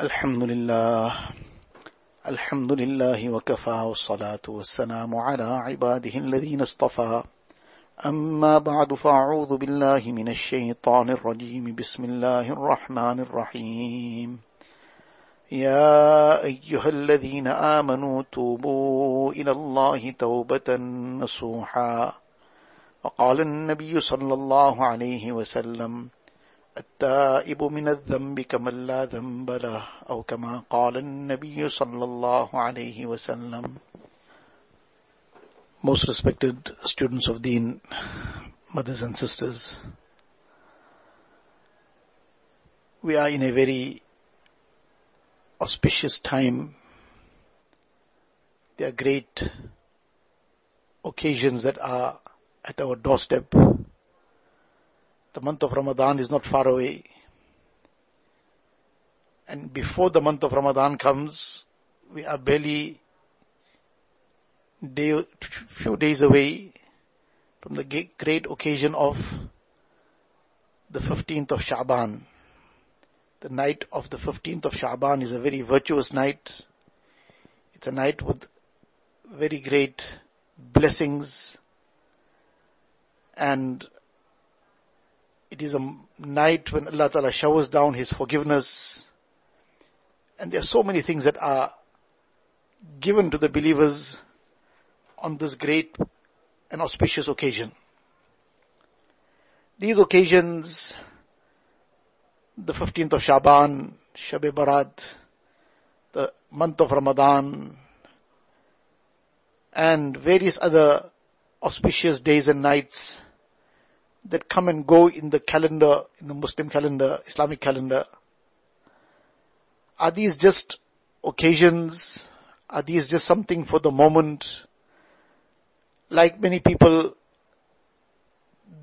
الحمد لله وكفى والصلاة والسلام على عباده الذين اصطفى أما بعد فأعوذ بالله من الشيطان الرجيم بسم الله الرحمن الرحيم يا أيها الذين آمنوا توبوا إلى الله توبة نصوحا وقال النبي صلى الله عليه وسلم التائب من الذنب كمن لا ذنب له أو كما قال النبي صلى الله عليه وسلم. Most respected students of Deen, mothers and sisters, we are in a very auspicious time. There are great occasions that are at our doorstep. The month of Ramadan is not far away. And before the month of Ramadan comes, we are barely few days away from the great occasion of the 15th of Sha'ban. The night of the 15th of Sha'ban is a very virtuous night. It's a night with very great blessings, and it is a night when Allah Ta'ala showers down His forgiveness. And there are so many things that are given to the believers on this great and auspicious occasion. These occasions, the 15th of Sha'ban, Shab-e Barat, the month of Ramadan, and various other auspicious days and nights that come and go in the calendar, in the Muslim calendar, Islamic calendar. Are these just occasions? Are these just something for the moment? Like many people,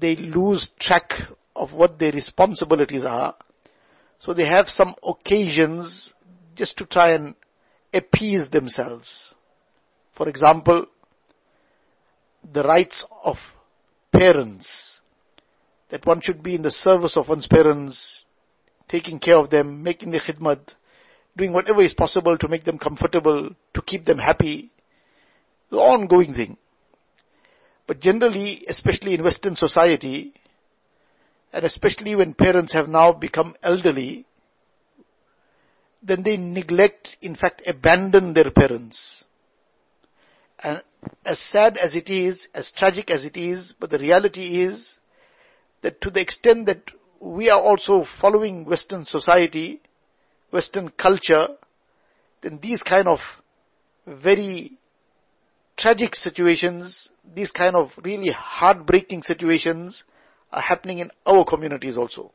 they lose track of what their responsibilities are. So they have some occasions just to try and appease themselves. For example, the rights of parents, that one should be in the service of one's parents, taking care of them, making the khidmat, doing whatever is possible to make them comfortable, to keep them happy. It's an ongoing thing. But generally, especially in Western society, and especially when parents have now become elderly, then they neglect, in fact abandon their parents. And as sad as it is, as tragic as it is, but the reality is that to the extent that we are also following Western society, Western culture, then these kind of very tragic situations, these kind of really heartbreaking situations are happening in our communities also.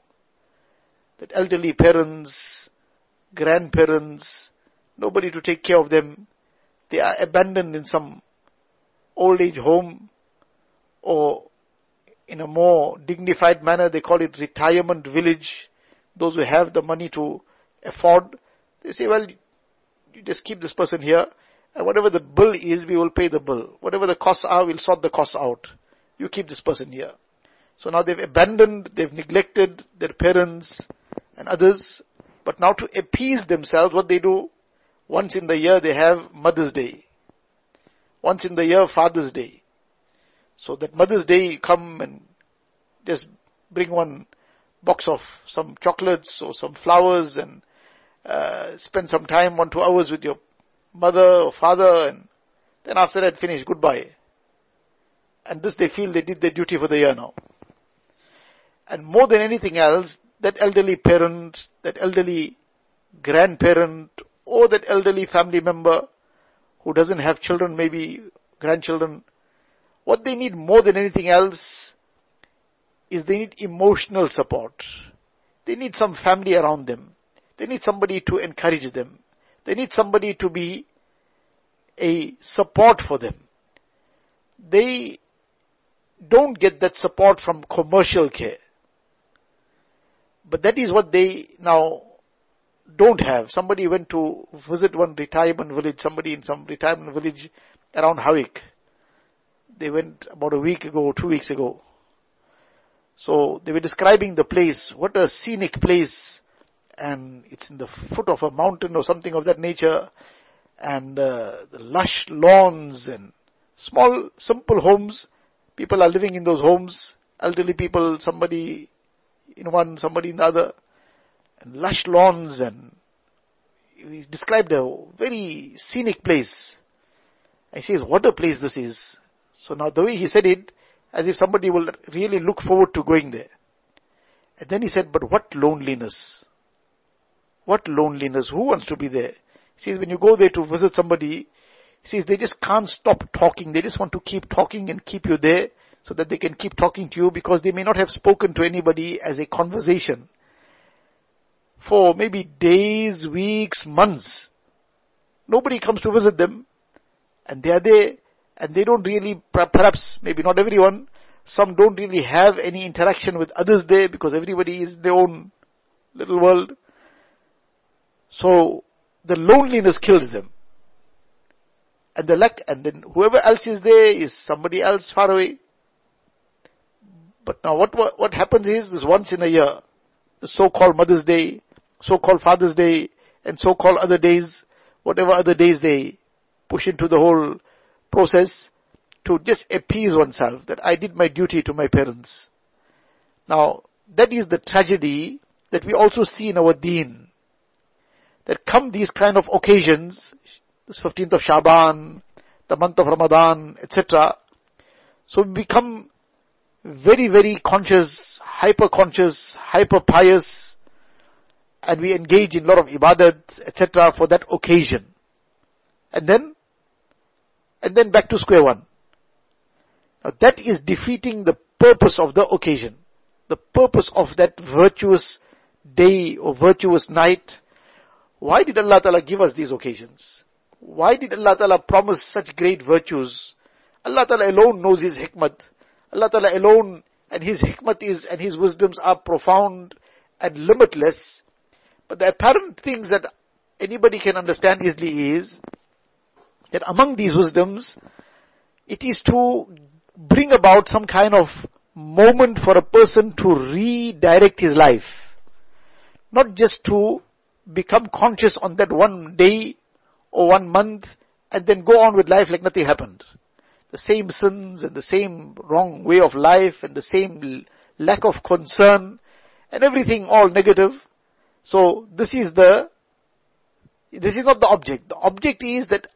That elderly parents, grandparents, nobody to take care of them, they are abandoned in some old age home, or in a more dignified manner, they call it retirement village. Those who have the money to afford, they say, well, you just keep this person here, and whatever the bill is, we will pay the bill. Whatever the costs are, we'll sort the costs out. You keep this person here. So now they've abandoned, they've neglected their parents and others, but now to appease themselves, what they do, once in the year they have Mother's Day. Once in the year, Father's Day. So that Mother's Day, you come and just bring one box of some chocolates or some flowers and spend some time, 1-2 hours with your mother or father, and then after that finish, goodbye. And this, they feel they did their duty for the year now. And more than anything else, that elderly parent, that elderly grandparent, or that elderly family member who doesn't have children, maybe grandchildren, what they need more than anything else is they need emotional support. They need some family around them. They need somebody to encourage them. They need somebody to be a support for them. They don't get that support from commercial care. But that is what they now don't have. Somebody went to visit one retirement village, somebody in some retirement village around Hawik. They went about a week ago, 2 weeks ago. So they were describing the place. What a scenic place. and it's in the foot of a mountain or something of that nature, and the lush lawns and small, simple homes. People are living in those homes, elderly people, somebody in one, somebody in the other, and lush lawns, and he described a very scenic place. I says, what a place this is. So now the way he said it, as if somebody will really look forward to going there. And then he said, but what loneliness. What loneliness. Who wants to be there? He says, when you go there to visit somebody, he says, they just can't stop talking. They just want to keep talking and keep you there so that they can keep talking to you, because they may not have spoken to anybody as a conversation for maybe days, weeks, months. Nobody comes to visit them, and they are there, and they don't really, perhaps, maybe not everyone, some don't really have any interaction with others there, because everybody is in their own little world. So the loneliness kills them. And the lack, and then whoever else is there is somebody else far away. But now what happens is once in a year, the so-called Mother's Day, so-called Father's Day, and so-called other days, whatever other days they push into the whole process to just appease oneself, that I did my duty to my parents. Now, that is the tragedy that we also see in our deen. That come these kind of occasions, this 15th of Shaban, the month of Ramadan, etc. So we become very, very conscious, hyper-pious, and we engage in a lot of ibadat, etc. for that occasion. And then back to square one. Now that is defeating the purpose of the occasion, the purpose of that virtuous day or virtuous night. Why did Allah Ta'ala give us these occasions? Why did Allah Ta'ala promise such great virtues? Allah Ta'ala alone knows His hikmat. Allah Ta'ala alone, and His hikmat is, and His wisdoms are profound and limitless. But the apparent things that anybody can understand easily is that among these wisdoms, it is to bring about some kind of moment for a person to redirect his life. Not just to become conscious on that one day or one month and then go on with life like nothing happened. The same sins and the same wrong way of life and the same lack of concern and everything all negative. So this is not the object. The object is that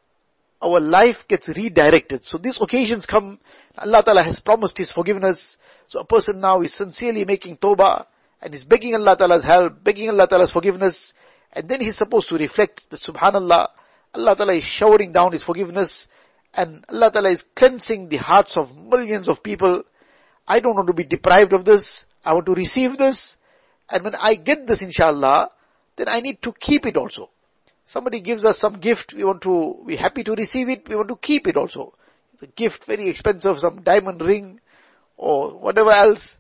our life gets redirected. So these occasions come, Allah Ta'ala has promised His forgiveness. So a person now is sincerely making tawbah and is begging Allah Ta'ala's help, begging Allah Ta'ala's forgiveness, and then he's supposed to reflect that subhanallah, Allah Ta'ala is showering down His forgiveness, and Allah Ta'ala is cleansing the hearts of millions of people. I don't want to be deprived of this. I want to receive this. And when I get this inshallah, then I need to keep it also. Somebody gives us some gift, we're happy to receive it, we want to keep it also. The gift, very expensive, some diamond ring or whatever else.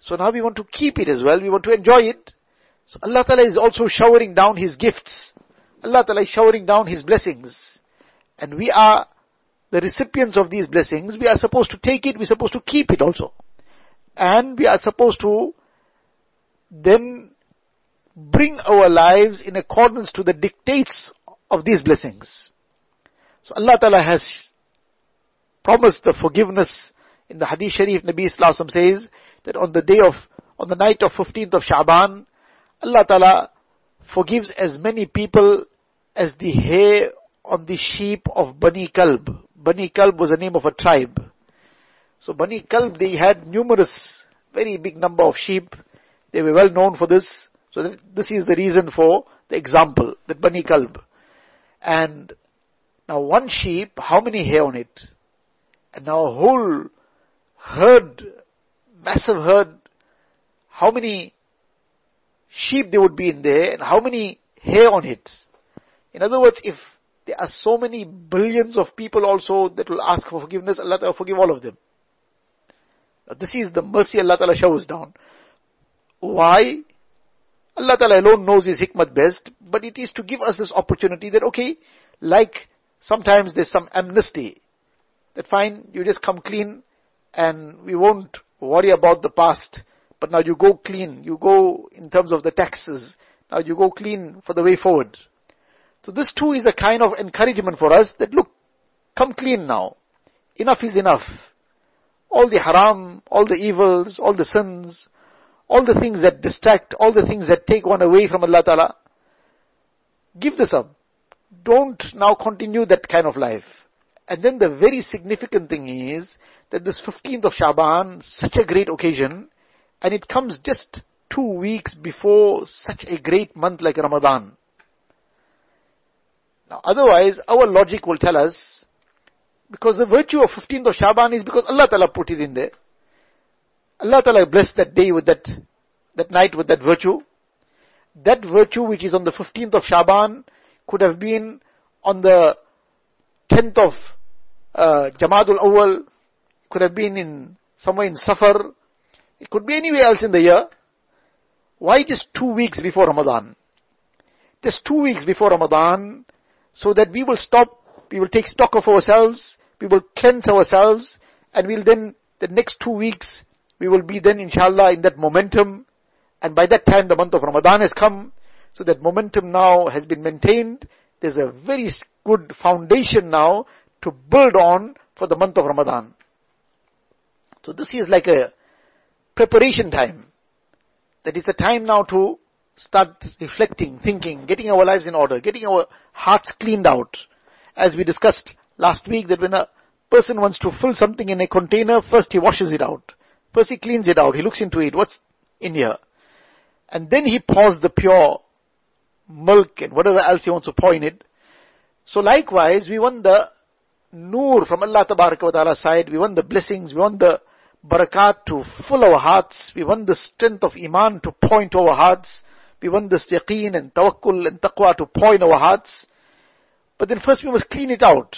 So now we want to keep it as well, we want to enjoy it. So Allah Ta'ala is also showering down His gifts. Allah Ta'ala is showering down His blessings. And we are the recipients of these blessings, we are supposed to take it, we're supposed to keep it also. And we are supposed to then bring our lives in accordance to the dictates of these blessings. So Allah Ta'ala has promised the forgiveness. In the Hadith Sharif, Nabi Sallallahu Alaihi Wasallam says that on the night of 15th of Sha'ban, Allah Ta'ala forgives as many people as the hair on the sheep of Bani Kalb. Bani Kalb was the name of a tribe. So Bani Kalb, they had numerous, very big number of sheep. They were well known for this. So this is the reason for the example, that Bani Kalb. And now one sheep, how many hair on it? And now a whole herd, massive herd, how many sheep there would be in there and how many hair on it? In other words, if there are so many billions of people also that will ask for forgiveness, Allah Ta'ala will forgive all of them. Now this is the mercy Allah Ta'ala showers down. Why? Allah Ta'ala alone knows His hikmat best, but it is to give us this opportunity that, okay, like sometimes there's some amnesty, that fine, you just come clean and we won't worry about the past, but now you go clean, you go in terms of the taxes, Now you go clean for the way forward. So this too is a kind of encouragement for us that look, come clean now. Enough is enough. All the haram, all the evils, all the sins, all the things that distract, all the things that take one away from Allah Ta'ala. Give this up. Don't now continue that kind of life. And then the very significant thing is that this 15th of Sha'ban, such a great occasion, and it comes just 2 weeks before such a great month like Ramadan. Now otherwise, our logic will tell us, because the virtue of 15th of Sha'ban is because Allah Ta'ala put it in there. Allah Ta'ala blessed that day with that night with that virtue. That virtue which is on the 15th of Sha'ban could have been on the 10th of Jamadul Awwal, could have been in somewhere in Safar, it could be anywhere else in the year. Why just 2 weeks before Ramadan? Just 2 weeks before Ramadan, so that we will stop, we will take stock of ourselves, we will cleanse ourselves, and we'll then, the next 2 weeks, we will be then inshallah in that momentum, and by that time the month of Ramadan has come, so that momentum now has been maintained. There's a very good foundation now to build on for the month of Ramadan. So this is like a preparation time. That is a time now to start reflecting, thinking, getting our lives in order, getting our hearts cleaned out. As we discussed last week, that when a person wants to fill something in a container, first he washes it out. First he cleans it out, he looks into it, what's in here? And then he pours the pure milk and whatever else he wants to pour in it. So likewise, we want the nur from Allah Tabaraka wa Ta'ala's side, we want the blessings, we want the barakat to fill our hearts, we want the strength of iman to pour into our hearts, we want this yaqeen and tawakkul and taqwa to pour in our hearts. But then first we must clean it out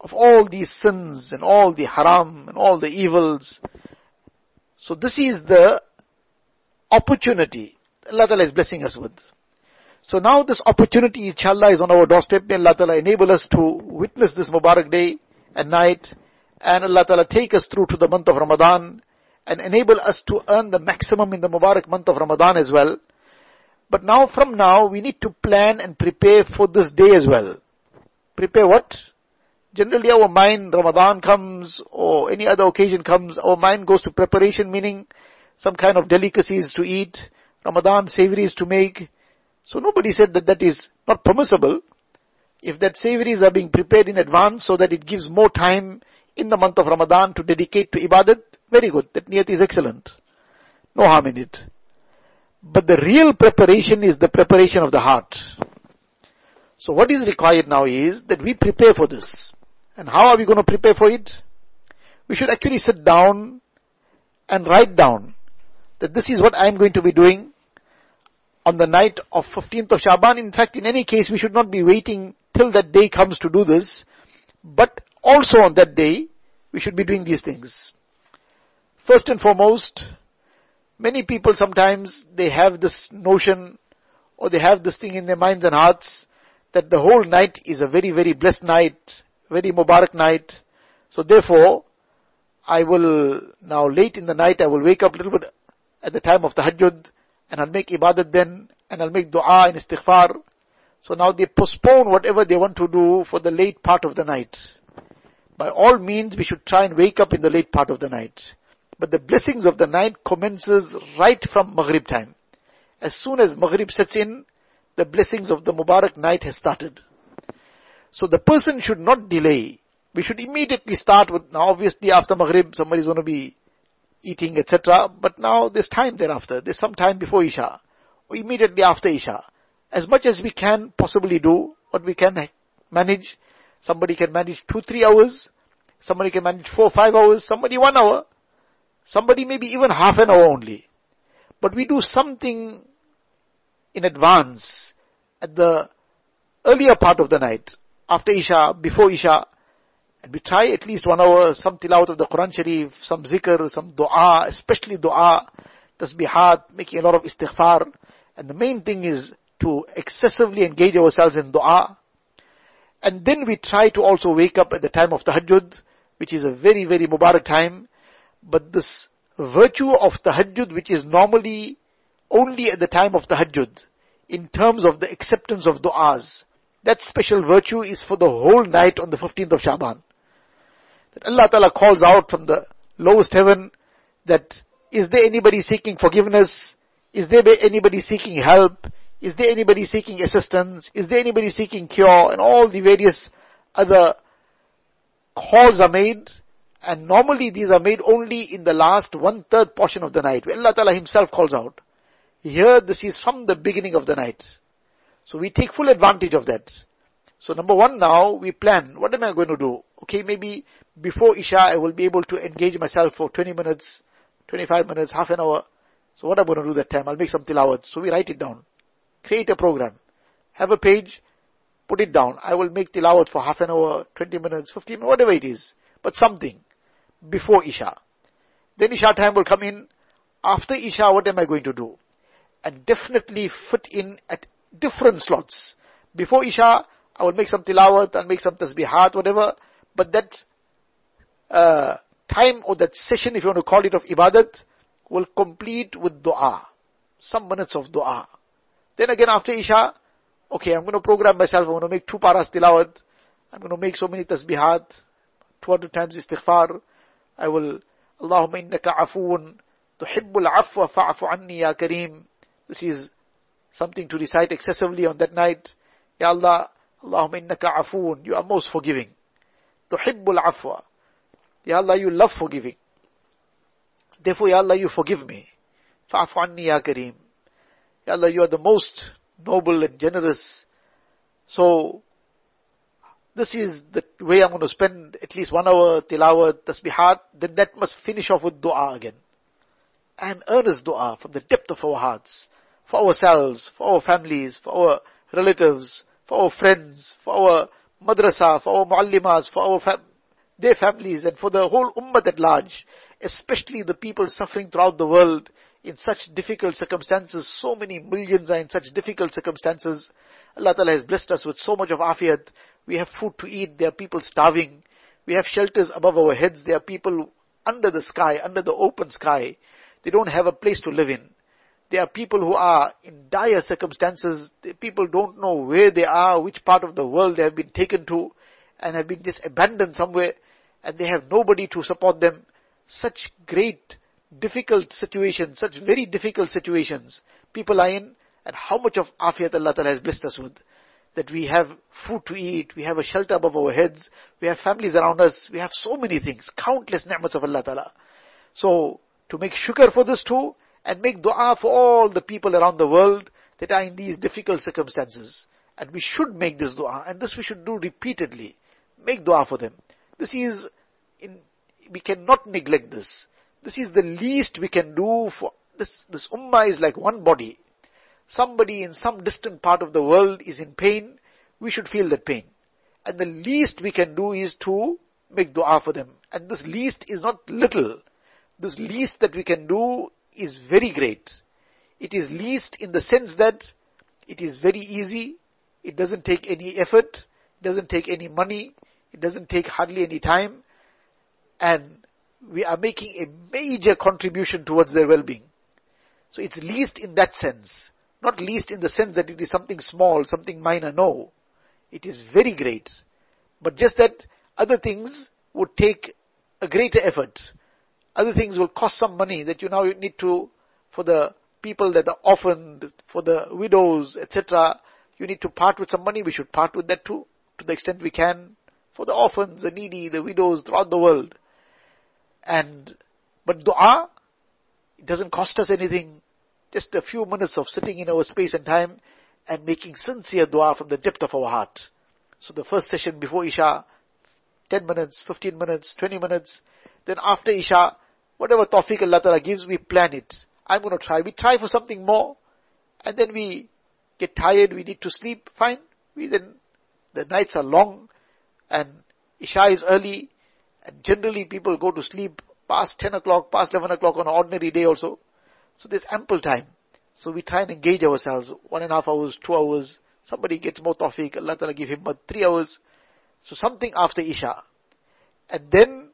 of all these sins and all the haram and all the evils. So this is the opportunity Allah Ta'ala is blessing us with. So now this opportunity, inshallah, is on our doorstep. May Allah Ta'ala enable us to witness this Mubarak day and night. And Allah Ta'ala take us through to the month of Ramadan and enable us to earn the maximum in the Mubarak month of Ramadan as well. But now, from now, we need to plan and prepare for this day as well. Prepare what? Generally our mind, Ramadan comes or any other occasion comes, our mind goes to preparation, meaning some kind of delicacies to eat, Ramadan savories to make. So nobody said that that is not permissible. If that savories are being prepared in advance so that it gives more time in the month of Ramadan to dedicate to ibadat, very good. That niyat is excellent. No harm in it. But the real preparation is the preparation of the heart. So what is required now is that we prepare for this. And how are we going to prepare for it? We should actually sit down and write down that this is what I am going to be doing on the night of 15th of Sha'ban. In fact, in any case, we should not be waiting till that day comes to do this. But also on that day, we should be doing these things. First and foremost, many people sometimes, they have this notion or they have this thing in their minds and hearts that the whole night is a very, very blessed night, very Mubarak night. So therefore, I will now late in the night, I will wake up a little bit at the time of tahajjud, and I'll make ibadat then, and I'll make dua and istighfar. So now they postpone whatever they want to do for the late part of the night. By all means, we should try and wake up in the late part of the night. But the blessings of the night commences right from Maghrib time. As soon as Maghrib sets in, the blessings of the Mubarak night has started. So the person should not delay. We should immediately start with, now obviously after Maghrib, somebody is going to be eating, etc. But now there's time thereafter. There's some time before Isha, or immediately after Isha. As much as we can possibly do, what we can manage. Somebody can manage 2-3 hours. Somebody can manage 4-5 hours. Somebody 1 hour. Somebody maybe even half an hour only. But we do something in advance at the earlier part of the night, after Isha, before Isha. And we try at least 1 hour, some tilawat of the Quran Sharif, some zikr, some dua, especially dua, tasbihat, making a lot of istighfar. And the main thing is to excessively engage ourselves in dua. And then we try to also wake up at the time of tahajjud, which is a very, very Mubarak time. But this virtue of tahajjud, which is normally only at the time of tahajjud, in terms of the acceptance of du'as. That special virtue is for the whole night on the 15th of Sha'ban. That Allah Ta'ala calls out from the lowest heaven that, is there anybody seeking forgiveness? Is there anybody seeking help? Is there anybody seeking assistance? Is there anybody seeking cure? And all the various other calls are made. And normally these are made only in the last one-third portion of the night, where Allah Ta'ala Himself calls out. Here, this is from the beginning of the night. So we take full advantage of that. So number one, now we plan, what am I going to do? Okay, maybe before Isha I will be able to engage myself for 20 minutes, 25 minutes, half an hour. So what am I going to do that time? I'll make some tilawat. So we write it down. Create a program. Have a page, put it down. I will make tilawat for half an hour, 20 minutes, 15 minutes, whatever it is. But something before Isha. Then Isha time will come in. After Isha, what am I going to do? And definitely fit in at different slots. Before Isha, I will make some tilawat, I'll make some tasbihat, whatever. But that time or that session, if you want to call it, of ibadat, will complete with dua. Some minutes of dua. Then again after Isha, okay, I'm going to program myself. I'm going to make 2 paras tilawat. I'm going to make so many tasbihat. 200 times istighfar. I will, Allahumma innaka afoon, tuhibbul afwa fa'afu anni ya kareem. This is something to recite excessively on that night. Ya Allah, Allahumma innaka afoon, you are most forgiving. Tuhibbul afwa. Ya Allah, you love forgiving. Therefore, Ya Allah, you forgive me. Fa'afu anni ya kareem. Ya Allah, you are the most noble and generous. So, this is the way I'm going to spend at least 1 hour, tilawat, tasbihat. Then that must finish off with dua again. And earnest dua from the depth of our hearts. For ourselves, for our families, for our relatives, for our friends, for our madrasa, for our muallimas, for our their families, and for the whole ummah at large. Especially the people suffering throughout the world in such difficult circumstances. So many millions are in such difficult circumstances. Allah Ta'ala has blessed us with so much of afiyat. We have food to eat. There are people starving. We have shelters above our heads. There are people under the sky, under the open sky. They don't have a place to live in. There are people who are in dire circumstances. People don't know where they are, which part of the world they have been taken to, and have been just abandoned somewhere, and they have nobody to support them. Such great, difficult situations, such very difficult situations people are in, and how much of afiyat Allah Ta'ala has blessed us with. That we have food to eat, we have a shelter above our heads, we have families around us, we have so many things, countless ni'mats of Allah Ta'ala. So, to make shukr for this too, and make dua for all the people around the world that are in these difficult circumstances. And we should make this dua, and this we should do repeatedly. Make dua for them. This is, we cannot neglect this. This is the least we can do for, this ummah is like one body. Somebody in some distant part of the world is in pain, we should feel that pain. And the least we can do is to make dua for them. And this least is not little. This least that we can do is very great. It is least in the sense that it is very easy, it doesn't take any effort, it doesn't take any money, it doesn't take hardly any time, and we are making a major contribution towards their well-being. So it's least in that sense. Not least in the sense that it is something small, something minor, no. It is very great. But just that other things would take a greater effort. Other things will cost some money that you now need to, for the people that are orphaned, for the widows, etc. You need to part with some money, we should part with that too, to the extent we can, for the orphans, the needy, the widows throughout the world. But dua, it doesn't cost us anything. Just a few minutes of sitting in our space and time and making sincere dua from the depth of our heart. So the first session before Isha, 10 minutes, 15 minutes, 20 minutes. Then after Isha, whatever tawfiq Allah Ta'ala gives, we plan it. I'm going to try. We try for something more. And then we get tired, we need to sleep. Fine. The nights are long and Isha is early. And generally people go to sleep past 10 o'clock, past 11 o'clock on an ordinary day also. So there's ample time. So we try and engage ourselves. 1.5 hours, 2 hours. Somebody gets more tawfiq. Allah Ta'ala give him but 3 hours. So something after Isha. And then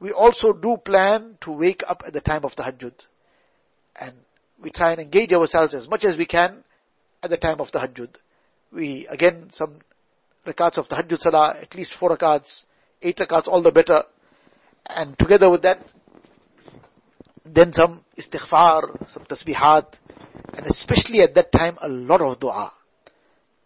we also do plan to wake up at the time of tahajjud. And we try and engage ourselves as much as we can at the time of tahajjud. We again, some rakats of tahajjud salah, at least 4 rakats, 8 rakats, all the better. And together with that, then some istighfar, some tasbihat, and especially at that time, a lot of dua.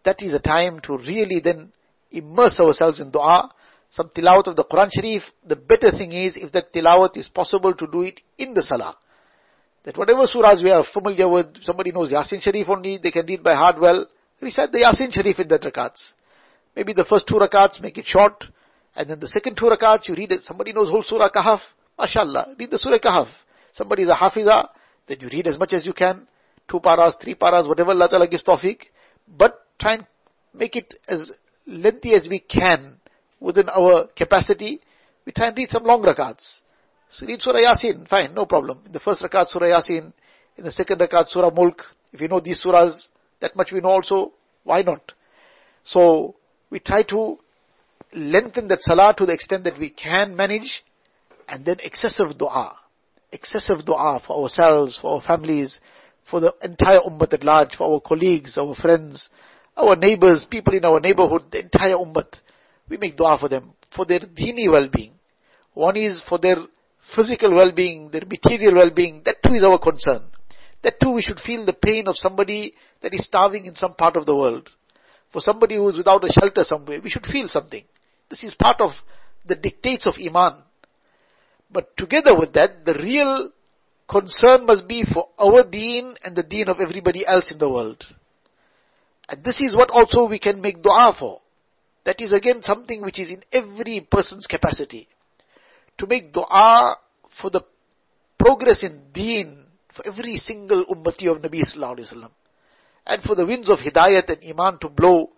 That is a time to really then immerse ourselves in dua. Some tilawat of the Quran Sharif. The better thing is, if that tilawat is possible, to do it in the salah. That whatever surahs we are familiar with, somebody knows Yasin Sharif only, they can read by heart well, recite the Yasin Sharif in that rakats. Maybe the first 2 rakats, make it short, and then the second 2 rakats, you read it. Somebody knows whole surah Kahf, mashallah, read the surah Kahf. Somebody is a hafiza, then you read as much as you can, 2 paras, 3 paras, whatever Allah Ta'ala gives tawfiq, but try and make it as lengthy as we can within our capacity. We try and read some long rakats. So read Surah Yasin, fine, no problem. In the first rakat, Surah Yasin. In the second rakat, Surah Mulk. If you know these surahs, that much we know also, why not? So we try to lengthen that salah to the extent that we can manage, and then excessive dua. Excessive dua for ourselves, for our families, for the entire ummah at large, for our colleagues, our friends, our neighbors, people in our neighborhood, the entire ummah. We make dua for them, for their dini well-being. One is for their physical well-being, their material well-being. That too is our concern. That too we should feel the pain of somebody that is starving in some part of the world. For somebody who is without a shelter somewhere, we should feel something. This is part of the dictates of Iman. But together with that, the real concern must be for our deen and the deen of everybody else in the world. And this is what also we can make dua for. That is again something which is in every person's capacity. To make dua for the progress in deen for every single ummati of Nabi Sallallahu Alaihi Wasallam, and for the winds of hidayat and iman to blow,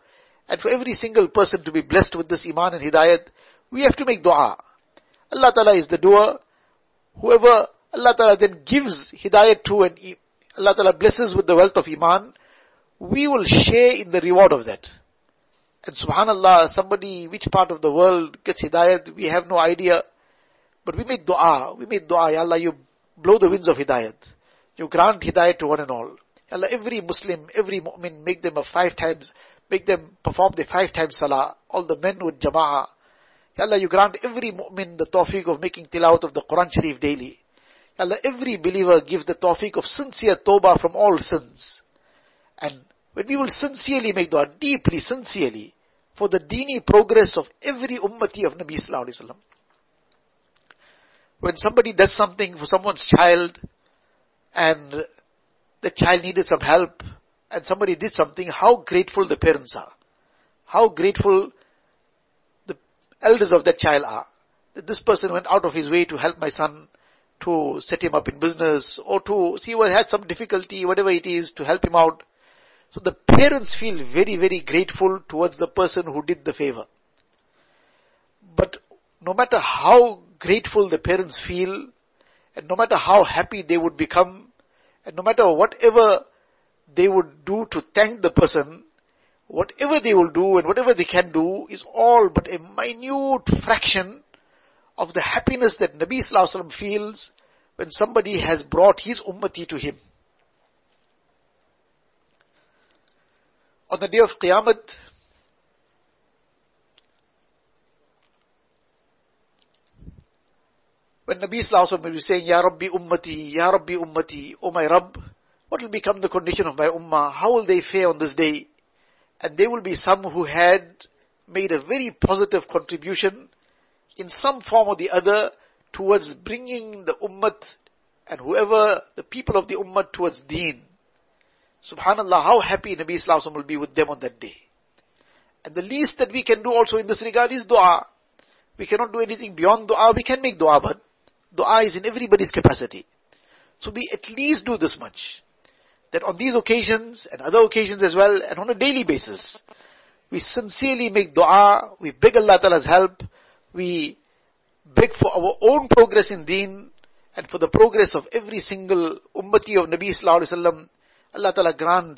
and for every single person to be blessed with this iman and hidayat, we have to make dua. Allah Ta'ala is the doer. Whoever Allah Ta'ala then gives hidayat to and Allah Ta'ala blesses with the wealth of iman, we will share in the reward of that. And subhanallah, somebody, which part of the world gets hidayat, we have no idea. But we made dua. We made dua, Ya Allah, you blow the winds of hidayat. You grant hidayat to one and all. Ya Allah, every Muslim, every mu'min, make them perform the 5 times salah. All the men with jama'ah. Ya Allah, you grant every mu'min the tawfiq of making tilawat of the Quran Sharif daily. Ya Allah, every believer give the tawfiq of sincere tawbah from all sins. And when we will sincerely make dua, deeply, sincerely, for the dini progress of every ummati of Nabi Sallallahu Alaihi Wasallam. When somebody does something for someone's child, and the child needed some help, and somebody did something, how grateful the parents are. How grateful the elders of that child are. That this person went out of his way to help my son, to set him up in business, or to see what had some difficulty, whatever it is, to help him out. So the parents feel very, very grateful towards the person who did the favor. But no matter how grateful the parents feel, and no matter how happy they would become, and no matter whatever they would do to thank the person, whatever they will do and whatever they can do is all but a minute fraction of the happiness that Nabi Sallallahu Alaihi Wasallam feels when somebody has brought his ummati to him. On the day of Qiyamah, when Nabi Sallallahu Alaihi Wasallam will be saying, Ya Rabbi Ummati, O my Rabb, what will become the condition of my Ummah? How will they fare on this day? And there will be some who had made a very positive contribution in some form or the other towards bringing the Ummah and whoever, the people of the Ummah towards Deen. Subhanallah, how happy Nabi Sallallahu Alaihi Wasallam will be with them on that day. And the least that we can do also in this regard is dua. We cannot do anything beyond dua. We can make dua, but dua is in everybody's capacity. So we at least do this much. That on these occasions and other occasions as well, and on a daily basis, we sincerely make dua, we beg Allah Ta'ala's help, we beg for our own progress in deen, and for the progress of every single ummati of Nabi Sallallahu Alaihi Wasallam. Allah Ta'ala grant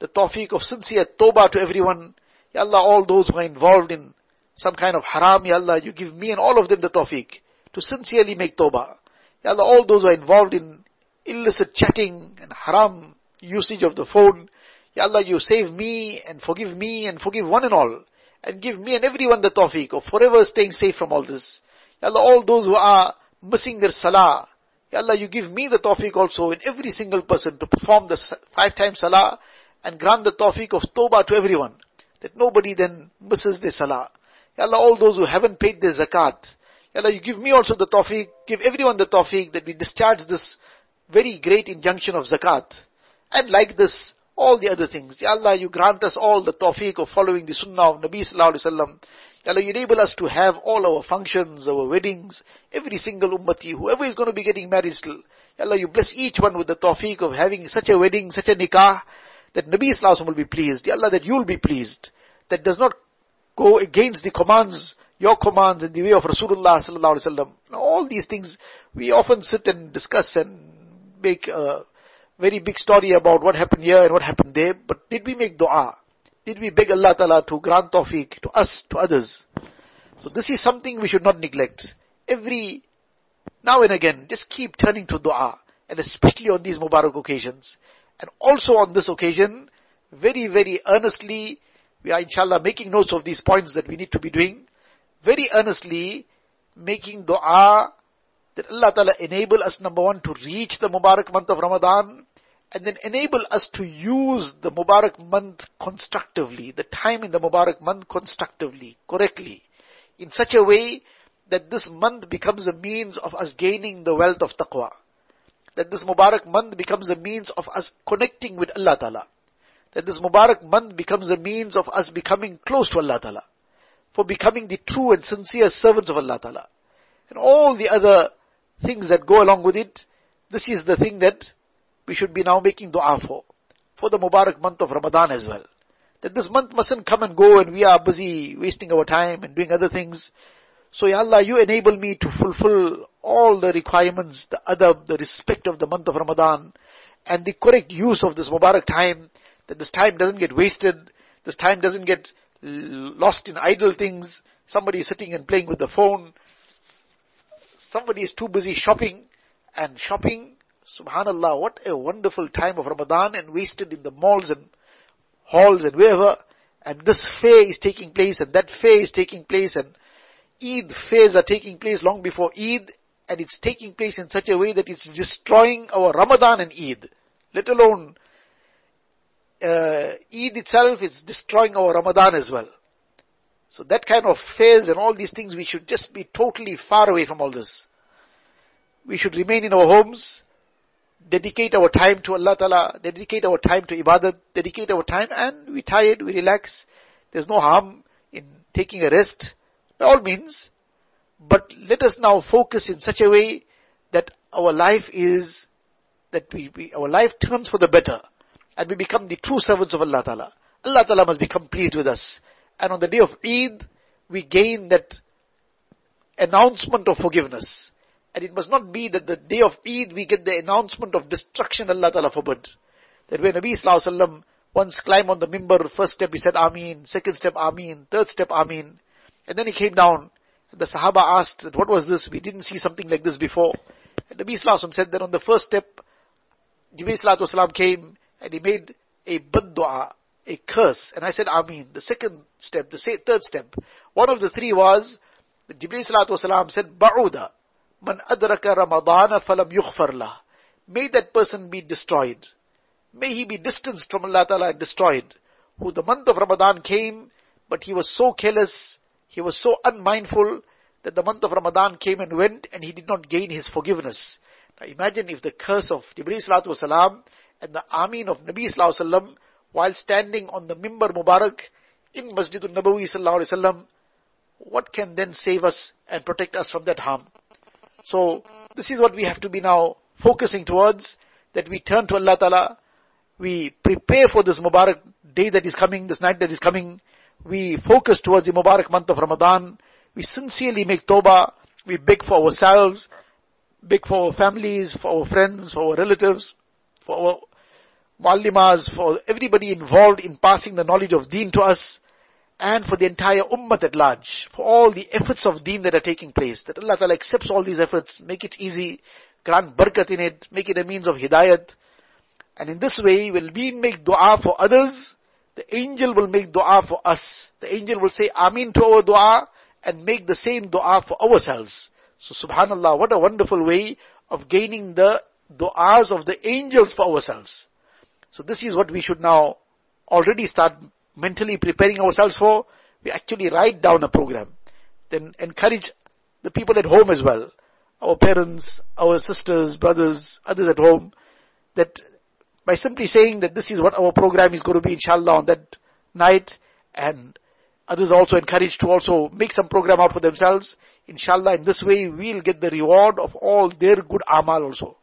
the tawfiq of sincere tawbah to everyone. Ya Allah, all those who are involved in some kind of haram, Ya Allah, you give me and all of them the tawfiq to sincerely make tawbah. Ya Allah, all those who are involved in illicit chatting and haram usage of the phone, Ya Allah, you save me and forgive one and all. And give me and everyone the tawfiq of forever staying safe from all this. Ya Allah, all those who are missing their salah, Ya Allah, you give me the tawfiq also in every single person to perform the 5 times salah and grant the tawfiq of tawbah to everyone. That nobody then misses their salah. Ya Allah, all those who haven't paid their zakat, Ya Allah, you give me also the tawfiq, give everyone the tawfiq that we discharge this very great injunction of zakat. And like this, all the other things. Ya Allah, you grant us all the tawfiq of following the sunnah of Nabi Sallallahu Alaihi Wasallam. Ya Allah, you enable us to have all our functions, our weddings, every single ummati, whoever is going to be getting married still. Ya Allah, you bless each one with the tawfiq of having such a wedding, such a nikah, that Nabi Sallallahu Alaihi Wasallam will be pleased. Ya Allah, that you will be pleased. That does not go against the commands, your commands in the way of Rasulullah Sallallahu Alaihi Wasallam. All these things, we often sit and discuss and make very big story about what happened here and what happened there, but did we make dua? Did we beg Allah Ta'ala to grant tawfiq to us, to others? So this is something we should not neglect. Every now and again, just keep turning to dua, and especially on these Mubarak occasions. And also on this occasion, very, very earnestly, we are inshallah making notes of these points that we need to be doing. Very earnestly, making dua that Allah Ta'ala enable us, number one, to reach the Mubarak month of Ramadan, and then enable us to use the Mubarak month constructively, the time in the Mubarak month constructively, correctly, in such a way that this month becomes a means of us gaining the wealth of taqwa. That this Mubarak month becomes a means of us connecting with Allah Ta'ala. That this Mubarak month becomes a means of us becoming close to Allah Ta'ala, for becoming the true and sincere servants of Allah Ta'ala. And all the other things that go along with it, this is the thing that we should be now making dua for the Mubarak month of Ramadan as well. That this month mustn't come and go and we are busy wasting our time and doing other things. So Ya Allah, you enable me to fulfill all the requirements, the adab, the respect of the month of Ramadan, and the correct use of this Mubarak time, that this time doesn't get wasted, this time doesn't get lost in idle things, somebody is sitting and playing with the phone, somebody is too busy shopping. Subhanallah, what a wonderful time of Ramadan, and wasted in the malls and halls and wherever. And this fair is taking place, and that fair is taking place, and Eid fairs are taking place long before Eid, and it's taking place in such a way that it's destroying our Ramadan and Eid. Let alone Eid itself, it's destroying our Ramadan as well. So that kind of phase and all these things, we should just be totally far away from all this. We should remain in our homes, dedicate our time to Allah Ta'ala, dedicate our time to ibadat, dedicate our time, and we tired, we relax. There's no harm in taking a rest, by all means. But let us now focus in such a way that our life is, that our life turns for the better, and we become the true servants of Allah Ta'ala. Allah Ta'ala must become pleased with us. And on the day of Eid, we gain that announcement of forgiveness. And it must not be that the day of Eid we get the announcement of destruction, Allah Ta'ala forbid. That when Nabi Sallallahu Alaihi Wasallam once climbed on the mimbar, first step he said Ameen, second step Ameen, third step Ameen. And then he came down, and the Sahaba asked, that what was this? We didn't see something like this before. And Nabi Sallallahu Alaihi Wasallam said that on the first step, Jibreel Sallallahu Alaihi Wasallam came and he made a bad dua, a curse, and I said Ameen. The second step, the third step. One of the three was, Jibreel Sallallahu Alaihi Wasallam said, Ba'uda, man adraka Ramadana falam yughfar lah. May that person be destroyed. May he be distanced from Allah Ta'ala and destroyed. Who the month of Ramadan came, but he was so careless, he was so unmindful, that the month of Ramadan came and went, and he did not gain his forgiveness. Now imagine if the curse of Jibreel Sallallahu Alaihi Wasallam and the Ameen of Nabi Sallallahu Alaihi Wasallam, while standing on the Mimbar Mubarak in Masjidun Nabawi Sallallahu Alaihi Wasallam, what can then save us and protect us from that harm? So this is what we have to be now focusing towards, that we turn to Allah Ta'ala, we prepare for this Mubarak day that is coming, this night that is coming, we focus towards the Mubarak month of Ramadan, we sincerely make tawbah, we beg for ourselves, beg for our families, for our friends, for our relatives, for our muallimas, for everybody involved in passing the knowledge of deen to us, and for the entire ummah at large, for all the efforts of deen that are taking place, that Allah Ta'ala accepts all these efforts, make it easy, grant barakat in it, make it a means of hidayat, And in this way, when we make dua for others, the angel will make dua for us. The angel will say Ameen to our dua and make the same dua for ourselves. So subhanallah, what a wonderful way of gaining the du'as of the angels for ourselves. So this is what we should now already start mentally preparing ourselves for. We actually write down a program. Then encourage the people at home as well. Our parents, our sisters, brothers, others at home. That by simply saying that this is what our program is going to be inshallah on that night, and others also encouraged to also make some program out for themselves. Inshallah, in this way we'll get the reward of all their good amal also.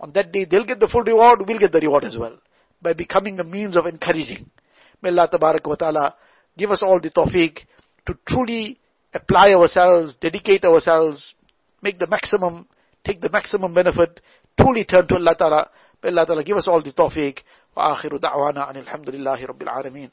On that day they'll get the full reward, we'll get the reward as well. By becoming a means of encouraging. May Allah tabarak wa ta'ala give us all the tawfiq to truly apply ourselves, dedicate ourselves, make the maximum, take the maximum benefit, truly turn to Allah ta'ala. May Allah ta'ala give us all the tawfiq. Wa akhiru da'wana anil hamdulillahi rabbil alameen.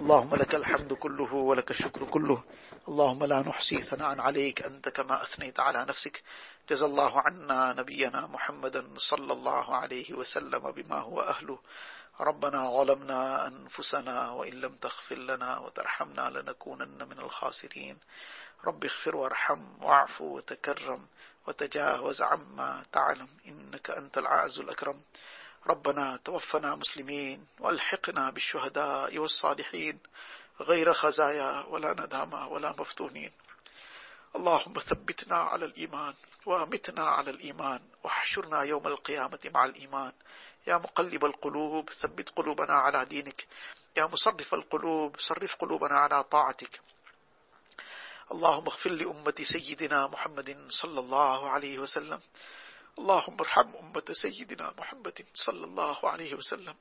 اللهم لك الحمد كله ولك الشكر كله اللهم لا نحصي ثناء عليك أنت كما أثنيت على نفسك جزى الله عنا نبينا محمدا صلى الله عليه وسلم بما هو أهله ربنا ظلمنا أنفسنا وإن لم تغفر لنا وترحمنا لنكونن من الخاسرين رب اغفر وارحم واعف وتكرم وتجاوز عما تعلم إنك أنت العز الأكرم ربنا توفنا مسلمين والحقنا بالشهداء والصالحين غير خزايا ولا ندامى ولا مفتونين اللهم ثبتنا على الإيمان وامتنا على الإيمان واحشرنا يوم القيامة مع الإيمان يا مقلب القلوب ثبت قلوبنا على دينك يا مصرف القلوب صرف قلوبنا على طاعتك اللهم اغفر لأمة سيدنا محمد صلى الله عليه وسلم اللهم ارحم أمة سيدنا محمد صلى الله عليه وسلم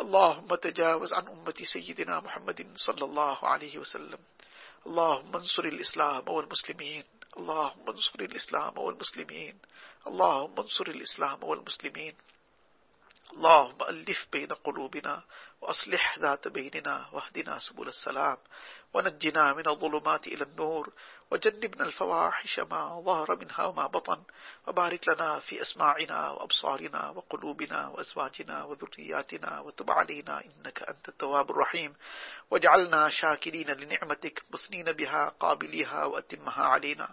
اللهم تجاوز عن أمة سيدنا محمد صلى الله عليه وسلم اللهم انصر الإسلام والمسلمين اللهم انصر الإسلام والمسلمين اللهم انصر الإسلام والمسلمين اللهم ألف بين قلوبنا وأصلح ذات بيننا واهدنا سبل السلام ونجنا من الظلمات إلى النور وجنبنا الفواحش ما ظهر منها وما بطن وبارك لنا في أسماعنا وأبصارنا وقلوبنا وأزواجنا وذرياتنا وتب علينا إنك أنت التواب الرحيم واجعلنا شاكرين لنعمتك مثنين بها قابليها وأتمها علينا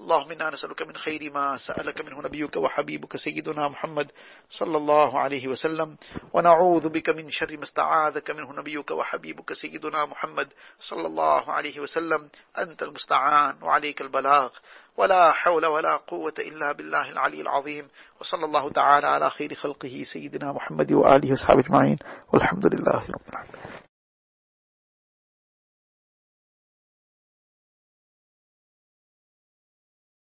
اللهم إنا نسألك من خير ما سألك منه نبيك وحبيبك سيدنا محمد صلى الله عليه وسلم ونعوذ بك من شر ما استعاذك منه نبيك وحبيبك سيدنا محمد صلى الله عليه وسلم أنت المستعان وعليك البلاغ ولا حول ولا قوة إلا بالله العلي العظيم وصلى الله تعالى على خير خلقه سيدنا محمد وآله وصحبه أجمعين والحمد لله رب العالمين.